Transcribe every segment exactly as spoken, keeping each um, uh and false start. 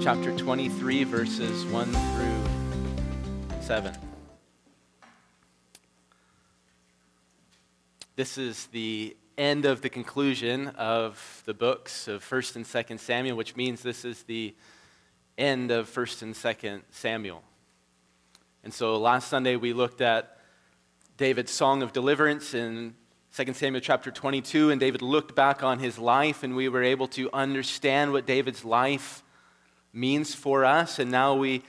chapter twenty-three, verses one through seven. This is the end of the conclusion of the books of First and Second Samuel, which means this is the end of First and Second Samuel. And so last Sunday we looked at David's song of deliverance in Second Samuel chapter twenty-two, and David looked back on his life, and we were able to understand what David's life means for us. And now we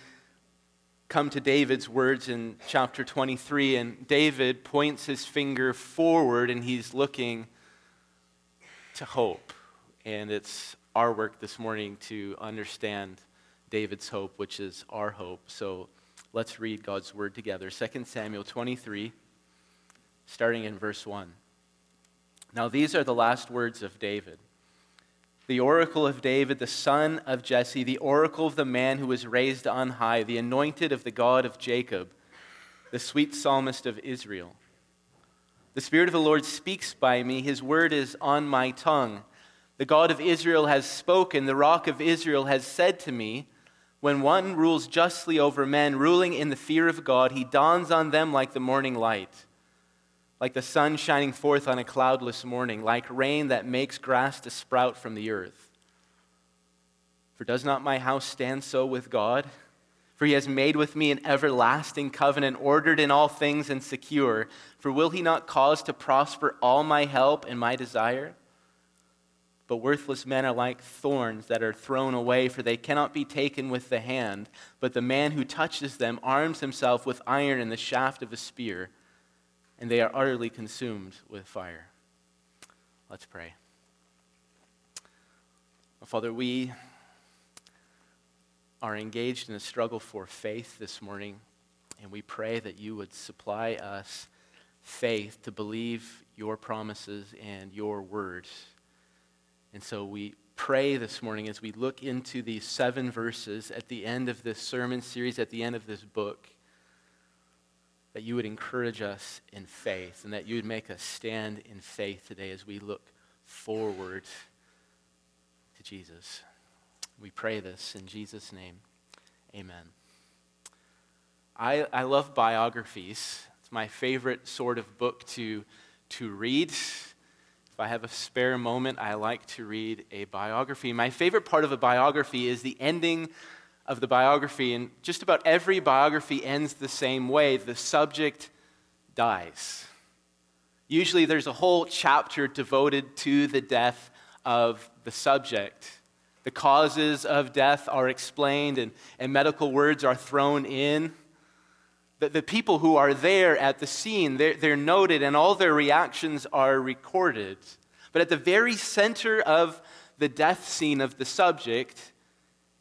come to David's words in chapter twenty-three, and David points his finger forward, and he's looking to hope. And it's our work this morning to understand David's hope, which is our hope. So let's read God's word together. Second Samuel twenty-three, starting in verse one. Now these are the last words of David. The oracle of David, the son of Jesse, the oracle of the man who was raised on high, the anointed of the God of Jacob, the sweet psalmist of Israel. The Spirit of the Lord speaks by me. His word is on my tongue. The God of Israel has spoken. The rock of Israel has said to me, when one rules justly over men, ruling in the fear of God, he dawns on them like the morning light, like the sun shining forth on a cloudless morning, like rain that makes grass to sprout from the earth. For does not my house stand so with God? For he has made with me an everlasting covenant, ordered in all things and secure. For will he not cause to prosper all my help and my desire? But worthless men are like thorns that are thrown away, for they cannot be taken with the hand. But the man who touches them arms himself with iron and the shaft of a spear, and they are utterly consumed with fire. Let's pray. Well, Father, we are engaged in a struggle for faith this morning, and we pray that you would supply us faith to believe your promises and your words. And so we pray this morning as we look into these seven verses at the end of this sermon series, at the end of this book, that you would encourage us in faith, and that you would make us stand in faith today as we look forward to Jesus. We pray this in Jesus' name. Amen. I I love biographies. It's my favorite sort of book to to read. If I have a spare moment, I like to read a biography. My favorite part of a biography is the ending of the biography, and just about every biography ends the same way. The subject dies. Usually there's a whole chapter devoted to the death of the subject. The causes of death are explained, and, and medical words are thrown in. The, the people who are there at the scene, they're, they're noted, and all their reactions are recorded. But at the very center of the death scene of the subject,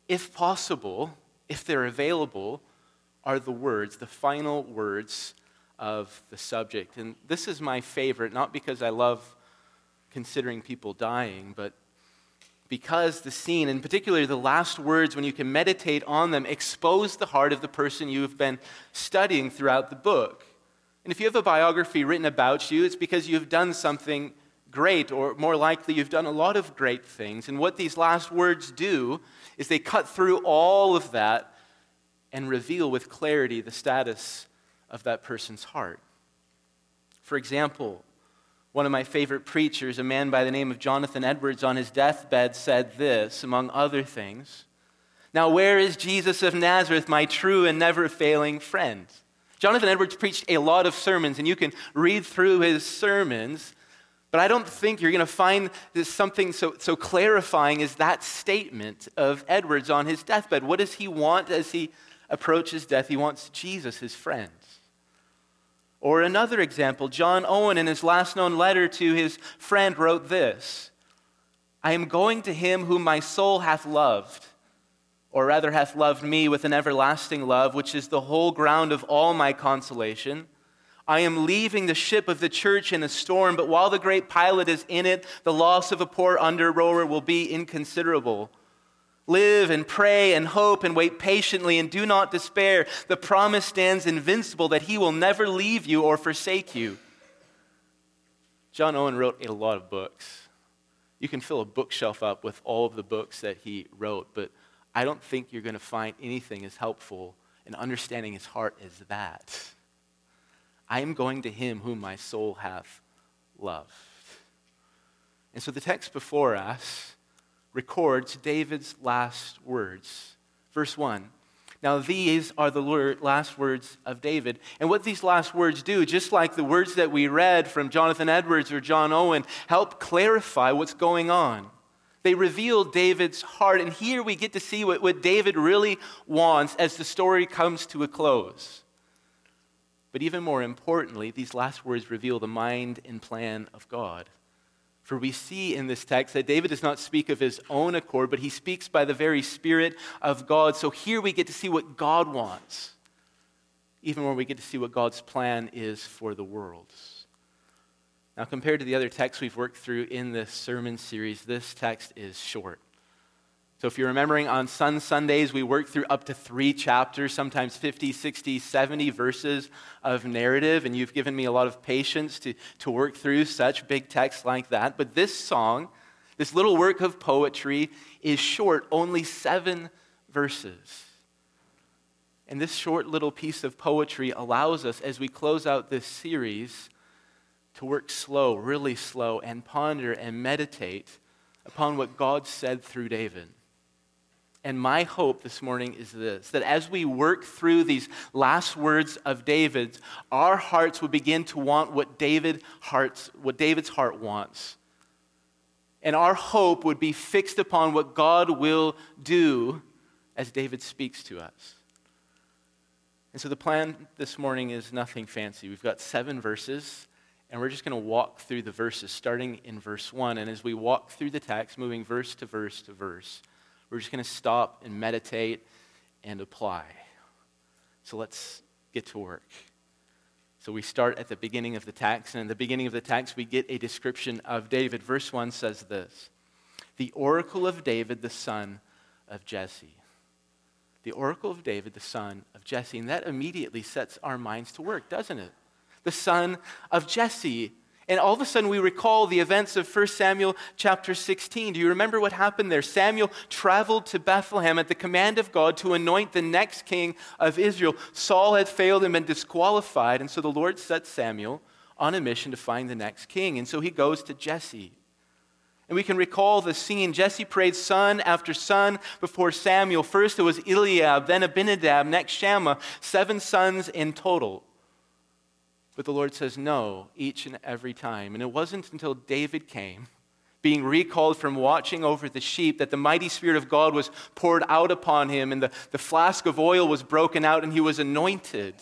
if possible, if they're available, are the words, the final words of the subject. And this is my favorite, not because I love considering people dying, but because the scene, and particularly the last words, when you can meditate on them, expose the heart of the person you've been studying throughout the book. And if you have a biography written about you, it's because you've done something great, or more likely you've done a lot of great things. And what these last words do is they cut through all of that and reveal with clarity the status of that person's heart. For example, one of my favorite preachers, a man by the name of Jonathan Edwards, on his deathbed said this, among other things, "Now where is Jesus of Nazareth, my true and never failing friend?" Jonathan Edwards preached a lot of sermons, and you can read through his sermons, but I don't think you're going to find this something so, so clarifying as that statement of Edwards on his deathbed. What does he want as he approaches death? He wants Jesus, his friend. Or another example, John Owen, in his last known letter to his friend, wrote this, "I am going to him whom my soul hath loved, or rather hath loved me with an everlasting love, which is the whole ground of all my consolation. I am leaving the ship of the church in a storm, but while the great pilot is in it, the loss of a poor under rower will be inconsiderable. Live and pray and hope and wait patiently and do not despair. The promise stands invincible that he will never leave you or forsake you." John Owen wrote a lot of books. You can fill a bookshelf up with all of the books that he wrote, but I don't think you're going to find anything as helpful in understanding his heart as that. I am going to him whom my soul hath loved. And so the text before us records David's last words. Verse one. Now these are the last words of David. And what these last words do, just like the words that we read from Jonathan Edwards or John Owen, help clarify what's going on. They reveal David's heart. And here we get to see what, what David really wants as the story comes to a close. But even more importantly, these last words reveal the mind and plan of God. For we see in this text that David does not speak of his own accord, but he speaks by the very Spirit of God. So here we get to see what God wants, even when we get to see what God's plan is for the world. Now, compared to the other texts we've worked through in this sermon series, this text is short. So if you're remembering, on Sun Sundays, we worked through up to three chapters, sometimes fifty, sixty, seventy verses of narrative, and you've given me a lot of patience to, to work through such big texts like that. But this song, this little work of poetry, is short, only seven verses. And this short little piece of poetry allows us, as we close out this series, to work slow, really slow, and ponder and meditate upon what God said through David. And my hope this morning is this, that as we work through these last words of David, our hearts would begin to want what David hearts, what David's heart wants. And our hope would be fixed upon what God will do as David speaks to us. And so the plan this morning is nothing fancy. We've got seven verses, and we're just going to walk through the verses, starting in verse one. And as we walk through the text, moving verse to verse to verse, we're just going to stop and meditate and apply. So let's get to work. So we start at the beginning of the text, and in the beginning of the text, we get a description of David. Verse one says this, the oracle of David, the son of Jesse. The oracle of David, the son of Jesse. And that immediately sets our minds to work, doesn't it? The son of Jesse. And all of a sudden we recall the events of First Samuel chapter sixteen. Do you remember what happened there? Samuel traveled to Bethlehem at the command of God to anoint the next king of Israel. Saul had failed and been disqualified, and so the Lord set Samuel on a mission to find the next king. And so he goes to Jesse. And we can recall the scene. Jesse prayed son after son before Samuel. First it was Eliab, then Abinadab, next Shammah. Seven sons in total. But the Lord says no each and every time. And it wasn't until David came, being recalled from watching over the sheep, that the mighty Spirit of God was poured out upon him, and the, the flask of oil was broken out, and he was anointed.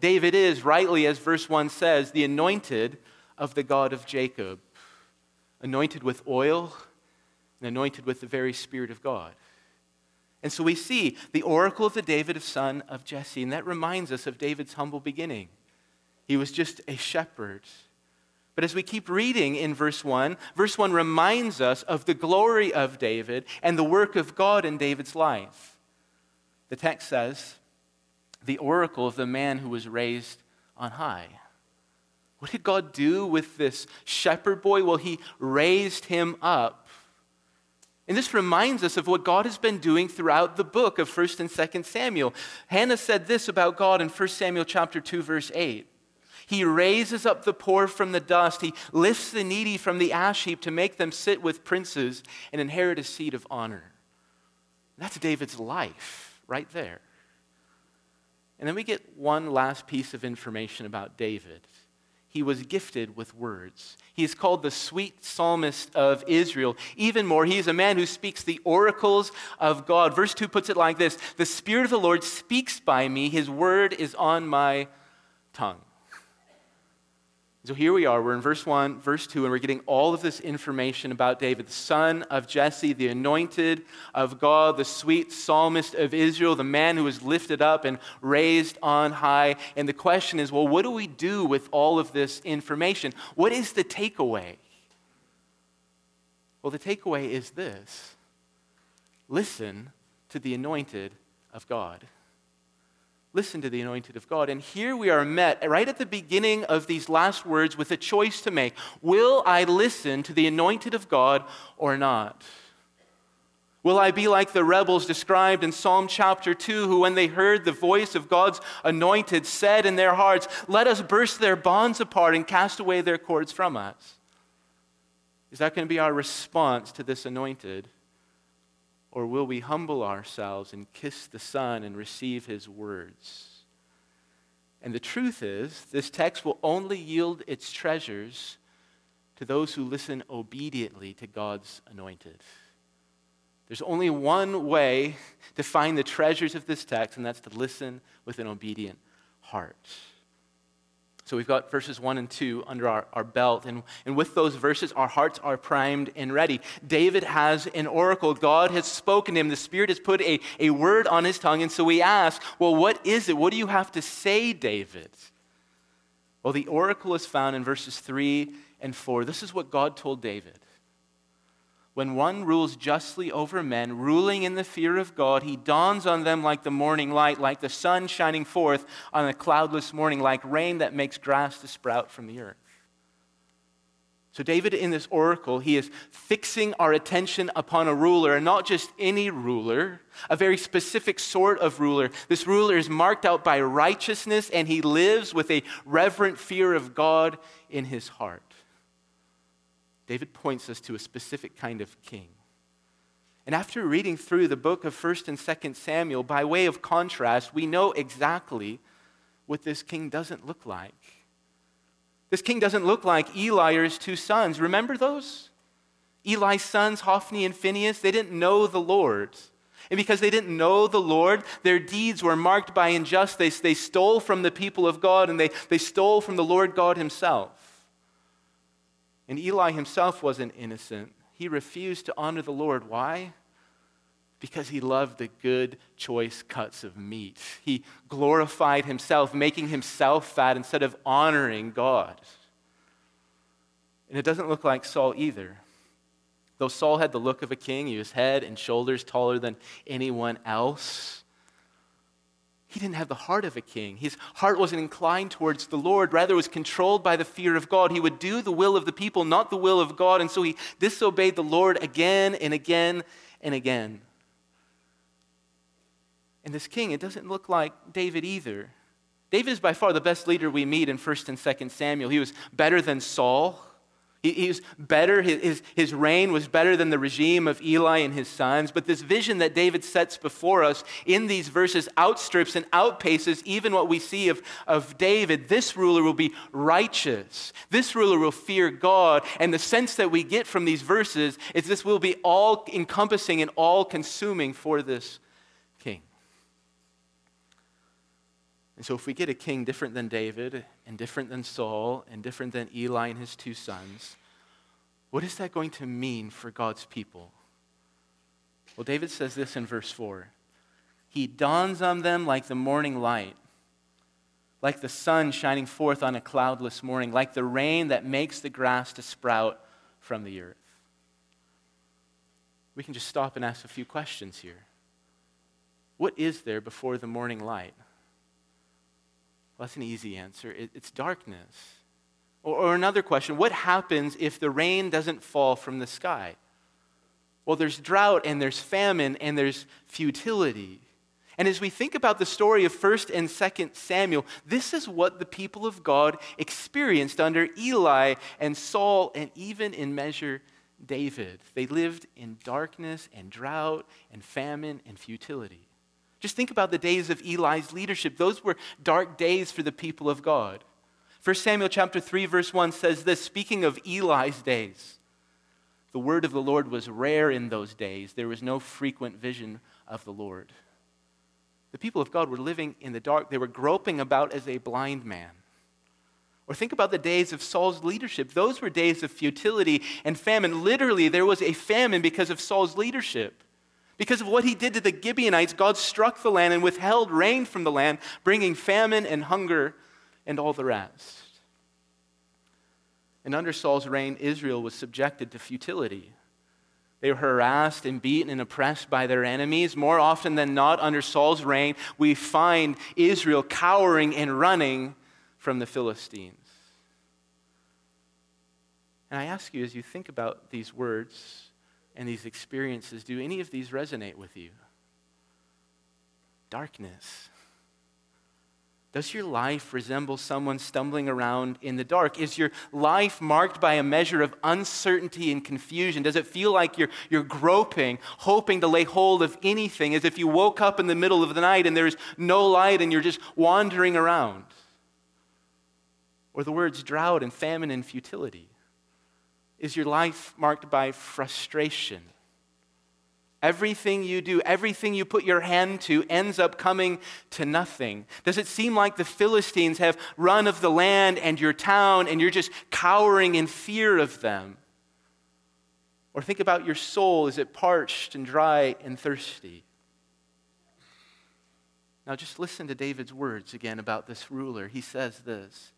David is, rightly, as verse one says, the anointed of the God of Jacob. Anointed with oil and anointed with the very Spirit of God. And so we see the oracle of the David, son of Jesse. And that reminds us of David's humble beginning. He was just a shepherd. But as we keep reading in verse one, verse one reminds us of the glory of David and the work of God in David's life. The text says, the oracle of the man who was raised on high. What did God do with this shepherd boy? Well, he raised him up. And this reminds us of what God has been doing throughout the book of First and Second Samuel. Hannah said this about God in First Samuel chapter two, verse eight. He raises up the poor from the dust. He lifts the needy from the ash heap to make them sit with princes and inherit a seat of honor. That's David's life right there. And then we get one last piece of information about David. He was gifted with words. He is called the sweet psalmist of Israel. Even more, he is a man who speaks the oracles of God. Verse two puts it like this, the Spirit of the Lord speaks by me. His word is on my tongue. So here we are. We're in verse one, verse two, and we're getting all of this information about David, the son of Jesse, the anointed of God, the sweet psalmist of Israel, the man who was lifted up and raised on high. And the question is, well, what do we do with all of this information? What is the takeaway? Well, the takeaway is this. Listen to the anointed of God. Listen to the anointed of God. And here we are met right at the beginning of these last words with a choice to make. Will I listen to the anointed of God or not? Will I be like the rebels described in Psalm chapter two, who when they heard the voice of God's anointed said in their hearts, let us burst their bonds apart and cast away their cords from us? Is that going to be our response to this anointed? Or will we humble ourselves and kiss the Son and receive his words? And the truth is, this text will only yield its treasures to those who listen obediently to God's anointed. There's only one way to find the treasures of this text, and that's to listen with an obedient heart. So we've got verses one and two under our, our belt, and, and with those verses, our hearts are primed and ready. David has an oracle. God has spoken to him. The Spirit has put a, a word on his tongue, and so we ask, well, what is it? What do you have to say, David? Well, the oracle is found in verses three and four. This is what God told David. When one rules justly over men, ruling in the fear of God, he dawns on them like the morning light, like the sun shining forth on a cloudless morning, like rain that makes grass to sprout from the earth. So David, in this oracle, he is fixing our attention upon a ruler, and not just any ruler, a very specific sort of ruler. This ruler is marked out by righteousness, and he lives with a reverent fear of God in his heart. David points us to a specific kind of king. And after reading through the book of First and Second Samuel, by way of contrast, we know exactly what this king doesn't look like. This king doesn't look like Eli or his two sons. Remember those? Eli's sons, Hophni and Phinehas, they didn't know the Lord. And because they didn't know the Lord, their deeds were marked by injustice. They stole from the people of God, and they, they stole from the Lord God himself. And Eli himself wasn't innocent. He refused to honor the Lord. Why? Because he loved the good, choice cuts of meat. He glorified himself, making himself fat instead of honoring God. And it doesn't look like Saul either. Though Saul had the look of a king, he was head and shoulders taller than anyone else. He didn't have the heart of a king. His heart wasn't inclined towards the Lord. Rather, it was controlled by the fear of God. He would do the will of the people, not the will of God. And so he disobeyed the Lord again and again and again. And this king, it doesn't look like David either. David is by far the best leader we meet in First and Second Samuel. He was better than Saul. He, he was better. His, his, his reign was better than the regime of Eli and his sons. But this vision that David sets before us in these verses outstrips and outpaces even what we see of, of David. This ruler will be righteous. This ruler will fear God. And the sense that we get from these verses is this will be all-encompassing and all-consuming for this king. And so if we get a king different than David and different than Saul and different than Eli and his two sons, what is that going to mean for God's people? Well, David says this in verse four. He dawns on them like the morning light, like the sun shining forth on a cloudless morning, like the rain that makes the grass to sprout from the earth. We can just stop and ask a few questions here. What is there before the morning light? Well, that's an easy answer. It, it's darkness. Or, or another question, what happens if the rain doesn't fall from the sky? Well, there's drought and there's famine and there's futility. And as we think about the story of First and Second Samuel, this is what the people of God experienced under Eli and Saul and even in measure David. They lived in darkness and drought and famine and futility. Just think about the days of Eli's leadership. Those were dark days for the people of God. First Samuel chapter three, verse one says this, speaking of Eli's days, the word of the Lord was rare in those days. There was no frequent vision of the Lord. The people of God were living in the dark. They were groping about as a blind man. Or think about the days of Saul's leadership. Those were days of futility and famine. Literally, there was a famine because of Saul's leadership. Because of what he did to the Gibeonites, God struck the land and withheld rain from the land, bringing famine and hunger and all the rest. And under Saul's reign, Israel was subjected to futility. They were harassed and beaten and oppressed by their enemies. More often than not, under Saul's reign, we find Israel cowering and running from the Philistines. And I ask you, as you think about these words, and these experiences, do any of these resonate with you? Darkness. Does your life resemble someone stumbling around in the dark? Is your life marked by a measure of uncertainty and confusion? Does it feel like you're, you're groping, hoping to lay hold of anything, as if you woke up in the middle of the night and there is no light and you're just wandering around? Or the words drought and famine and futility. Is your life marked by frustration? Everything you do, everything you put your hand to ends up coming to nothing. Does it seem like the Philistines have run of the land and your town and you're just cowering in fear of them? Or think about your soul. Is it parched and dry and thirsty? Now just listen to David's words again about this ruler. He says this,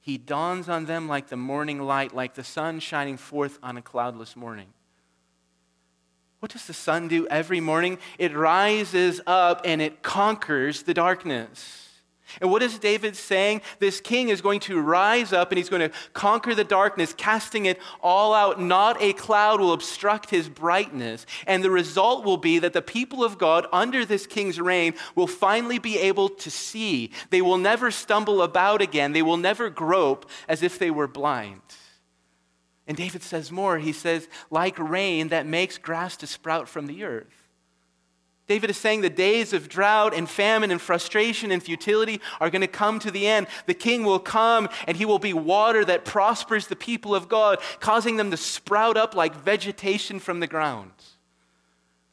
"He dawns on them like the morning light, like the sun shining forth on a cloudless morning." What does the sun do every morning? It rises up and it conquers the darkness. And what is David saying? This king is going to rise up and he's going to conquer the darkness, casting it all out. Not a cloud will obstruct his brightness. And the result will be that the people of God under this king's reign will finally be able to see. They will never stumble about again. They will never grope as if they were blind. And David says more. He says, like rain that makes grass to sprout from the earth. David is saying the days of drought and famine and frustration and futility are going to come to the end. The king will come and he will be water that prospers the people of God, causing them to sprout up like vegetation from the ground.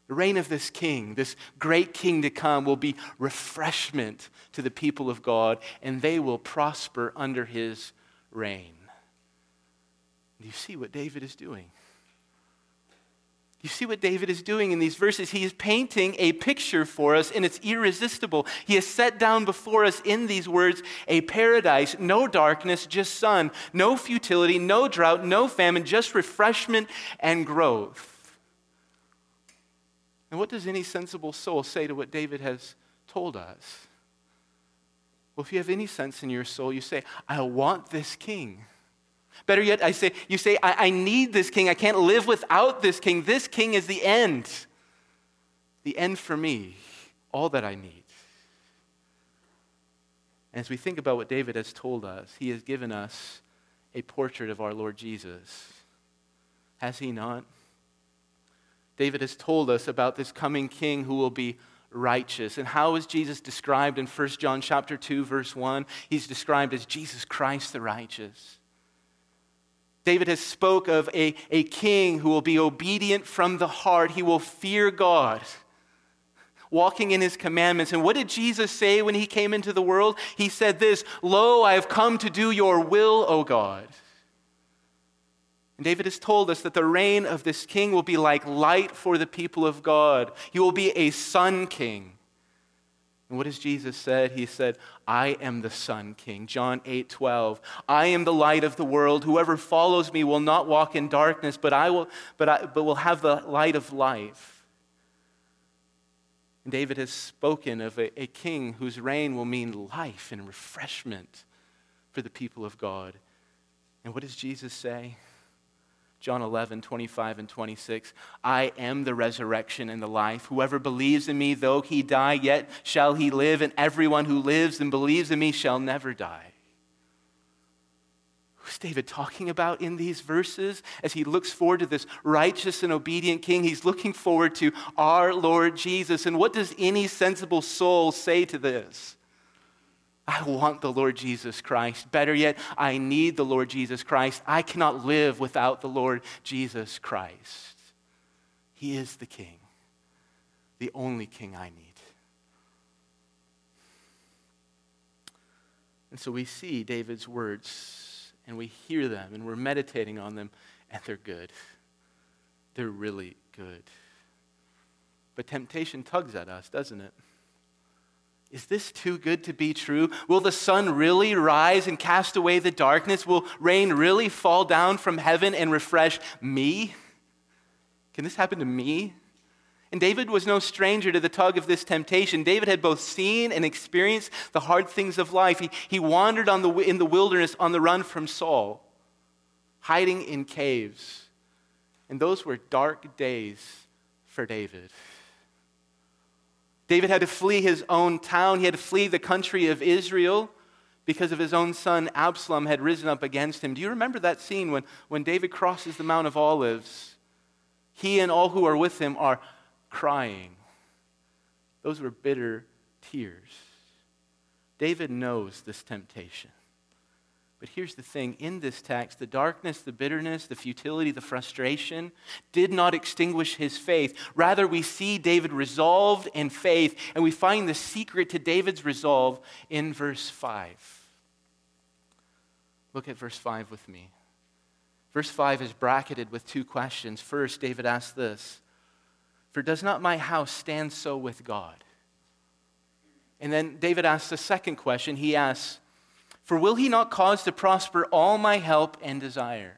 The reign of this king, this great king to come, will be refreshment to the people of God, and they will prosper under his reign. Do you see what David is doing? Do you see what David is doing in these verses? He is painting a picture for us, and it's irresistible. He has set down before us in these words a paradise, no darkness, just sun, no futility, no drought, no famine, just refreshment and growth. And what does any sensible soul say to what David has told us? Well, if you have any sense in your soul, you say, I want this king. Better yet, I say, you say, I, I need this king. I can't live without this king. This king is the end. The end for me, all that I need. And as we think about what David has told us, he has given us a portrait of our Lord Jesus. Has he not? David has told us about this coming king who will be righteous. And how is Jesus described in First John chapter two, verse one? He's described as Jesus Christ the righteous. David has spoke of a, a king who will be obedient from the heart. He will fear God, walking in his commandments. And what did Jesus say when he came into the world? He said this, "Lo, I have come to do your will, O God." And David has told us that the reign of this king will be like light for the people of God. He will be a sun king. And what has Jesus said? He said, I am the Sun King. John eight twelve. I am the light of the world. Whoever follows me will not walk in darkness, but I will, but I, but will have the light of life. And David has spoken of a, a king whose reign will mean life and refreshment for the people of God. And what does Jesus say? John eleven twenty-five and twenty-six, I am the resurrection and the life. Whoever believes in me, though he die, yet shall he live, and everyone who lives and believes in me shall never die. Who's David talking about in these verses? As he looks forward to this righteous and obedient king, he's looking forward to our Lord Jesus. And what does any sensible soul say to this? I want the Lord Jesus Christ. Better yet, I need the Lord Jesus Christ. I cannot live without the Lord Jesus Christ. He is the King, the only King I need. And so we see David's words, and we hear them, and we're meditating on them, and they're good. They're really good. But temptation tugs at us, doesn't it? Is this too good to be true? Will the sun really rise and cast away the darkness? Will rain really fall down from heaven and refresh me? Can this happen to me? And David was no stranger to the tug of this temptation. David had both seen and experienced the hard things of life. He, he wandered on the, in the wilderness on the run from Saul, hiding in caves. And those were dark days for David. David had to flee his own town. He had to flee the country of Israel because of his own son Absalom had risen up against him. Do you remember that scene when, when David crosses the Mount of Olives? He and all who are with him are crying. Those were bitter tears. David knows this temptation. But here's the thing, in this text, the darkness, the bitterness, the futility, the frustration did not extinguish his faith. Rather, we see David resolved in faith, and we find the secret to David's resolve in verse five. Look at verse five with me. Verse five is bracketed with two questions. First, David asks this, "For does not my house stand so with God?" And then David asks the second question. He asks, "For will he not cause to prosper all my help and desire?"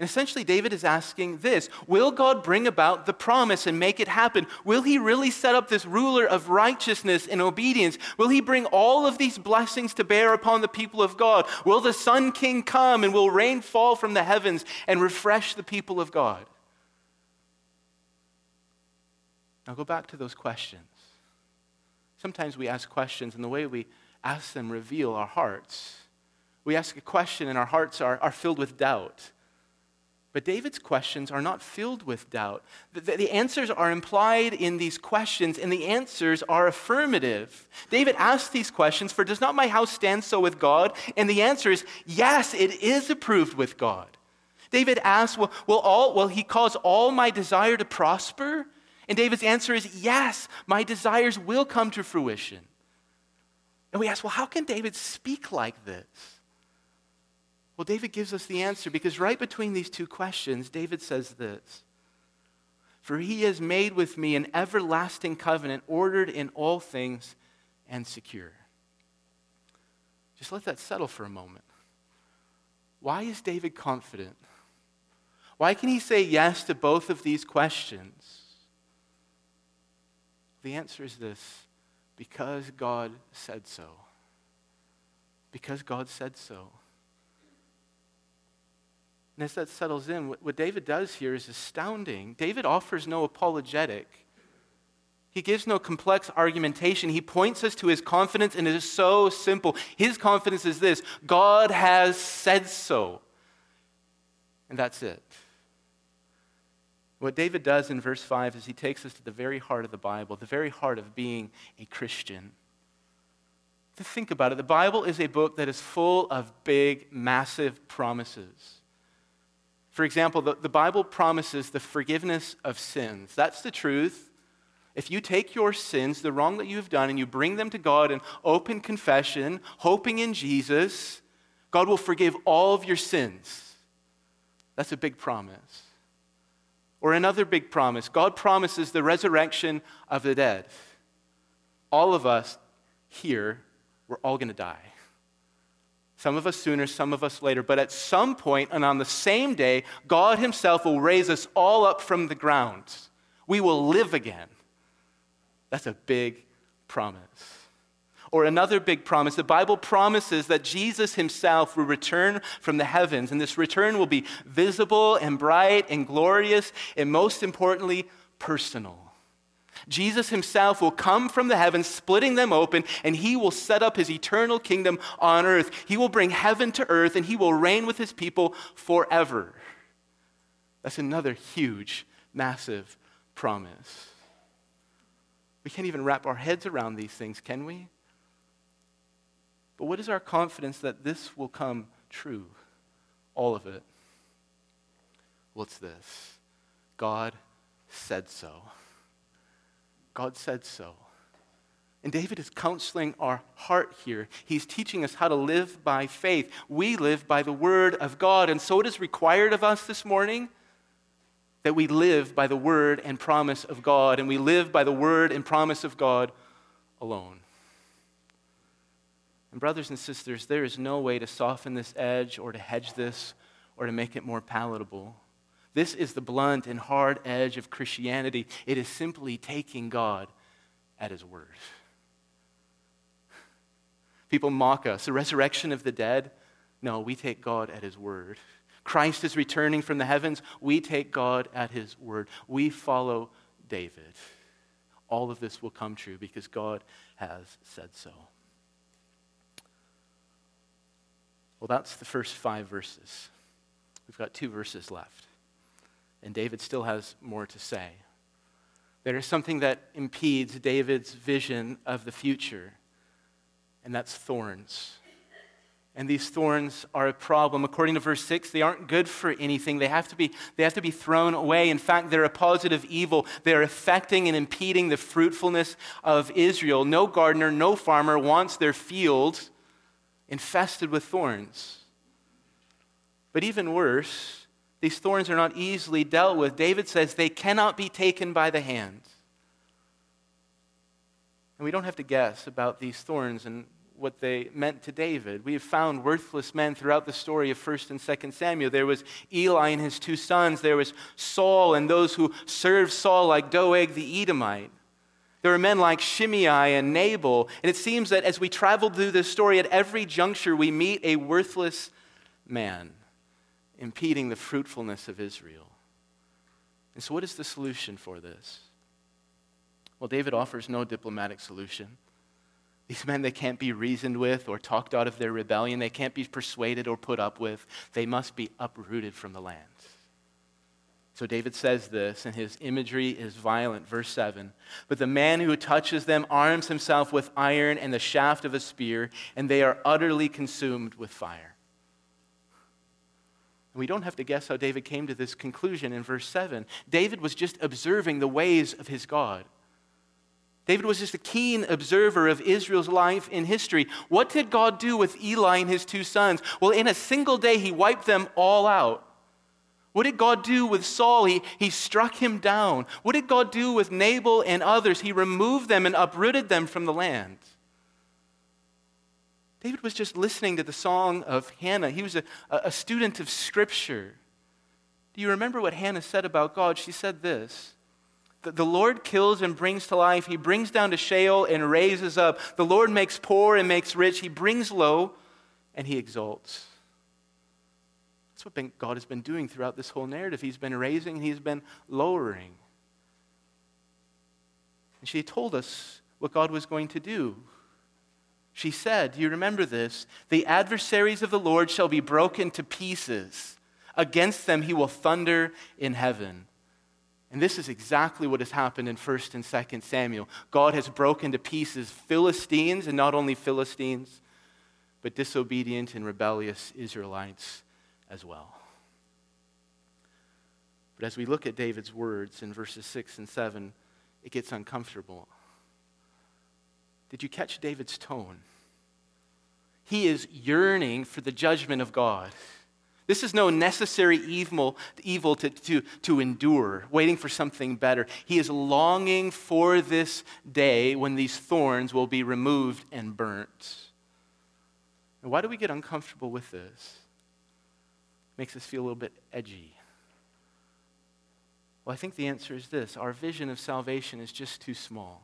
And essentially, David is asking this. Will God bring about the promise and make it happen? Will he really set up this ruler of righteousness and obedience? Will he bring all of these blessings to bear upon the people of God? Will the Sun King come and will rain fall from the heavens and refresh the people of God? Now go back to those questions. Sometimes we ask questions, and the way we ask them reveal our hearts. We ask a question and our hearts are, are filled with doubt. But David's questions are not filled with doubt. The, the, the answers are implied in these questions, and the answers are affirmative. David asks these questions, "For does not my house stand so with God?" And the answer is, yes, it is approved with God. David asks, will, will, all, will he cause all my desire to prosper? And David's answer is, yes, my desires will come to fruition. And we ask, well, how can David speak like this? Well, David gives us the answer, because right between these two questions, David says this, "For he has made with me an everlasting covenant, ordered in all things and secure." Just let that settle for a moment. Why is David confident? Why can he say yes to both of these questions? The answer is this. Because God said so. Because God said so. And as that settles in, what, what David does here is astounding. David offers no apologetic. He gives no complex argumentation. He points us to his confidence, and it is so simple. His confidence is this: God has said so. And that's it. What David does in verse five is he takes us to the very heart of the Bible, the very heart of being a Christian. To think about it, the Bible is a book that is full of big, massive promises. For example, the, the Bible promises the forgiveness of sins. That's the truth. If you take your sins, the wrong that you've done, and you bring them to God in open confession, hoping in Jesus, God will forgive all of your sins. That's a big promise. Or another big promise, God promises the resurrection of the dead. All of us here, we're all going to die. Some of us sooner, some of us later. But at some point and on the same day, God himself will raise us all up from the ground. We will live again. That's a big promise. Or another big promise, the Bible promises that Jesus himself will return from the heavens, and this return will be visible and bright and glorious and, most importantly, personal. Jesus himself will come from the heavens, splitting them open, and he will set up his eternal kingdom on earth. He will bring heaven to earth, and he will reign with his people forever. That's another huge, massive promise. We can't even wrap our heads around these things, can we? But what is our confidence that this will come true? All of it. Well, it's this. God said so. God said so. And David is counseling our heart here. He's teaching us how to live by faith. We live by the word of God. And so it is required of us this morning that we live by the word and promise of God. And we live by the word and promise of God alone. And brothers and sisters, there is no way to soften this edge or to hedge this or to make it more palatable. This is the blunt and hard edge of Christianity. It is simply taking God at his word. People mock us. The resurrection of the dead? No, we take God at his word. Christ is returning from the heavens, we take God at his word. We follow David. All of this will come true because God has said so. Well, that's the first five verses. We've got two verses left. And David still has more to say. There is something that impedes David's vision of the future, and that's thorns. And these thorns are a problem. According to verse six, they aren't good for anything. They have to be, they have to be thrown away. In fact, they're a positive evil. They're affecting and impeding the fruitfulness of Israel. No gardener, no farmer wants their fields infested with thorns. But even worse, these thorns are not easily dealt with. David says they cannot be taken by the hand. And we don't have to guess about these thorns and what they meant to David. We have found worthless men throughout the story of First and Second Samuel. There was Eli and his two sons. There was Saul and those who served Saul, like Doeg the Edomite. There were men like Shimei and Nabal. And it seems that as we traveled through this story, at every juncture we meet a worthless man impeding the fruitfulness of Israel. And so what is the solution for this? Well, David offers no diplomatic solution. These men, they can't be reasoned with or talked out of their rebellion. They can't be persuaded or put up with. They must be uprooted from the land. So David says this, and his imagery is violent. Verse seven, but the man who touches them arms himself with iron and the shaft of a spear, and they are utterly consumed with fire. We don't have to guess how David came to this conclusion in verse seven. David was just observing the ways of his God. David was just a keen observer of Israel's life in history. What did God do with Eli and his two sons? Well, in a single day, he wiped them all out. What did God do with Saul? He, he struck him down. What did God do with Nabal and others? He removed them and uprooted them from the land. David was just listening to the song of Hannah. He was a, a student of Scripture. Do you remember what Hannah said about God? She said this, that the Lord kills and brings to life. He brings down to Sheol and raises up. The Lord makes poor and makes rich. He brings low and he exalts. That's what God has been doing throughout this whole narrative. He's been raising and he's been lowering. And she told us what God was going to do. She said, do you remember this? The adversaries of the Lord shall be broken to pieces. Against them he will thunder in heaven. And this is exactly what has happened in First and Second Samuel. God has broken to pieces Philistines, and not only Philistines, but disobedient and rebellious Israelites as well. But as we look at David's words in verses six and seven, it gets uncomfortable. Did you catch David's tone? He is yearning for the judgment of God. This is no necessary evil, evil to, to, to endure, waiting for something better. He is longing for this day when these thorns will be removed and burnt. And why do we get uncomfortable with this? It makes us feel a little bit edgy. Well, I think the answer is this. Our vision of salvation is just too small.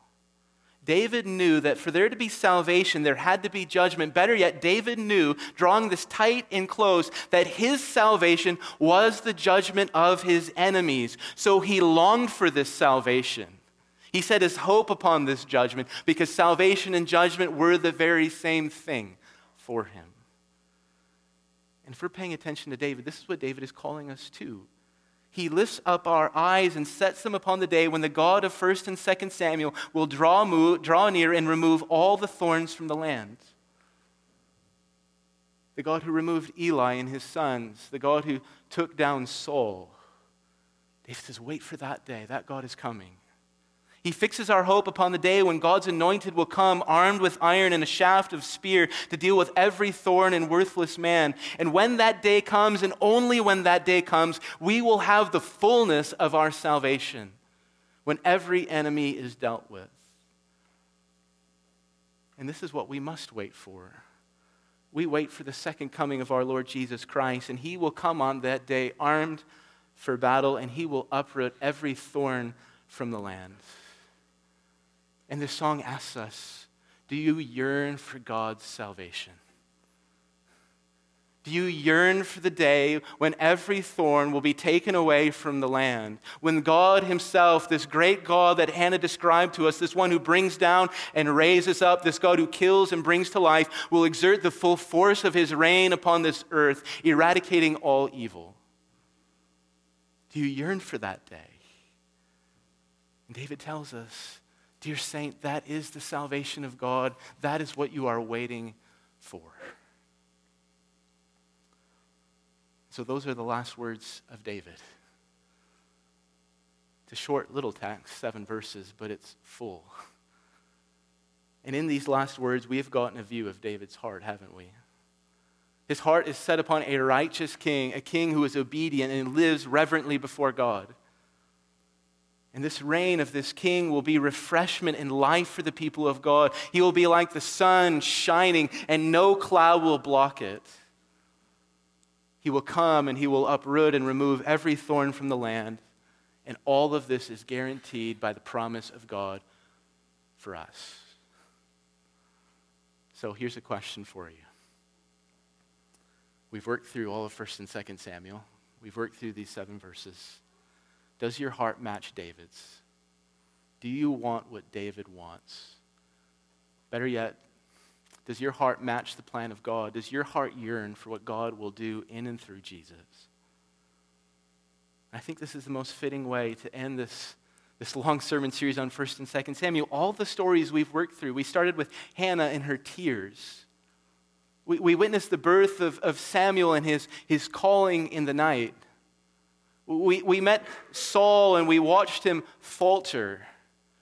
David knew that for there to be salvation, there had to be judgment. Better yet, David knew, drawing this tight and close, that his salvation was the judgment of his enemies. So he longed for this salvation. He set his hope upon this judgment because salvation and judgment were the very same thing for him. And if we're paying attention to David, this is what David is calling us to. He lifts up our eyes and sets them upon the day when the God of First and Second Samuel will draw, move, draw near and remove all the thorns from the land. The God who removed Eli and his sons, the God who took down Saul. David says, wait for that day. That God is coming. He fixes our hope upon the day when God's anointed will come armed with iron and a shaft of spear to deal with every thorn and worthless man. And when that day comes, and only when that day comes, we will have the fullness of our salvation when every enemy is dealt with. And this is what we must wait for. We wait for the second coming of our Lord Jesus Christ, and he will come on that day armed for battle, and he will uproot every thorn from the land. And this song asks us, do you yearn for God's salvation? Do you yearn for the day when every thorn will be taken away from the land? When God himself, this great God that Hannah described to us, this one who brings down and raises up, this God who kills and brings to life, will exert the full force of his reign upon this earth, eradicating all evil. Do you yearn for that day? And David tells us, dear saint, that is the salvation of God. That is what you are waiting for. So those are the last words of David. It's a short little text, seven verses, but it's full. And in these last words, we have gotten a view of David's heart, haven't we? His heart is set upon a righteous king, a king who is obedient and lives reverently before God. And this reign of this king will be refreshment and life for the people of God. He will be like the sun shining, and no cloud will block it. He will come and he will uproot and remove every thorn from the land. And all of this is guaranteed by the promise of God for us. So here's a question for you. We've worked through all of First and Second Samuel. We've worked through these seven verses. Does your heart match David's? Do you want what David wants? Better yet, does your heart match the plan of God? Does your heart yearn for what God will do in and through Jesus? I think this is the most fitting way to end this, this long sermon series on First and Second Samuel. All the stories we've worked through, we started with Hannah and her tears. We, we witnessed the birth of, of Samuel and his, his calling in the night. We, we met Saul and we watched him falter.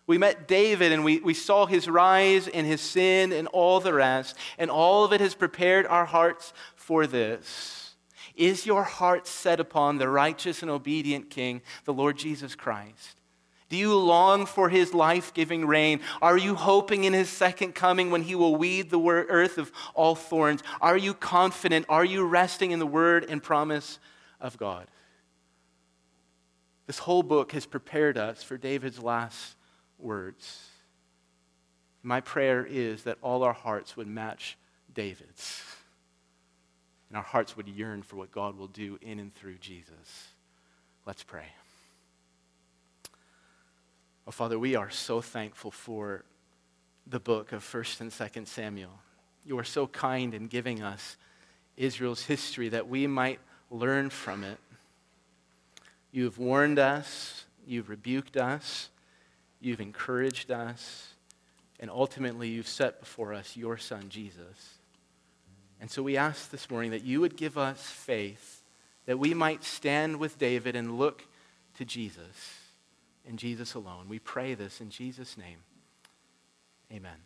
We met David and we, we saw his rise and his sin and all the rest. And all of it has prepared our hearts for this. Is your heart set upon the righteous and obedient King, the Lord Jesus Christ? Do you long for his life-giving reign? Are you hoping in his second coming when he will weed the earth of all thorns? Are you confident? Are you resting in the word and promise of God? This whole book has prepared us for David's last words. My prayer is that all our hearts would match David's, and our hearts would yearn for what God will do in and through Jesus. Let's pray. Oh, Father, we are so thankful for the book of First and Second Samuel. You are so kind in giving us Israel's history that we might learn from it. You have warned us, you've rebuked us, you've encouraged us, and ultimately you've set before us your Son, Jesus. And so we ask this morning that you would give us faith, that we might stand with David and look to Jesus and Jesus alone. We pray this in Jesus' name. Amen.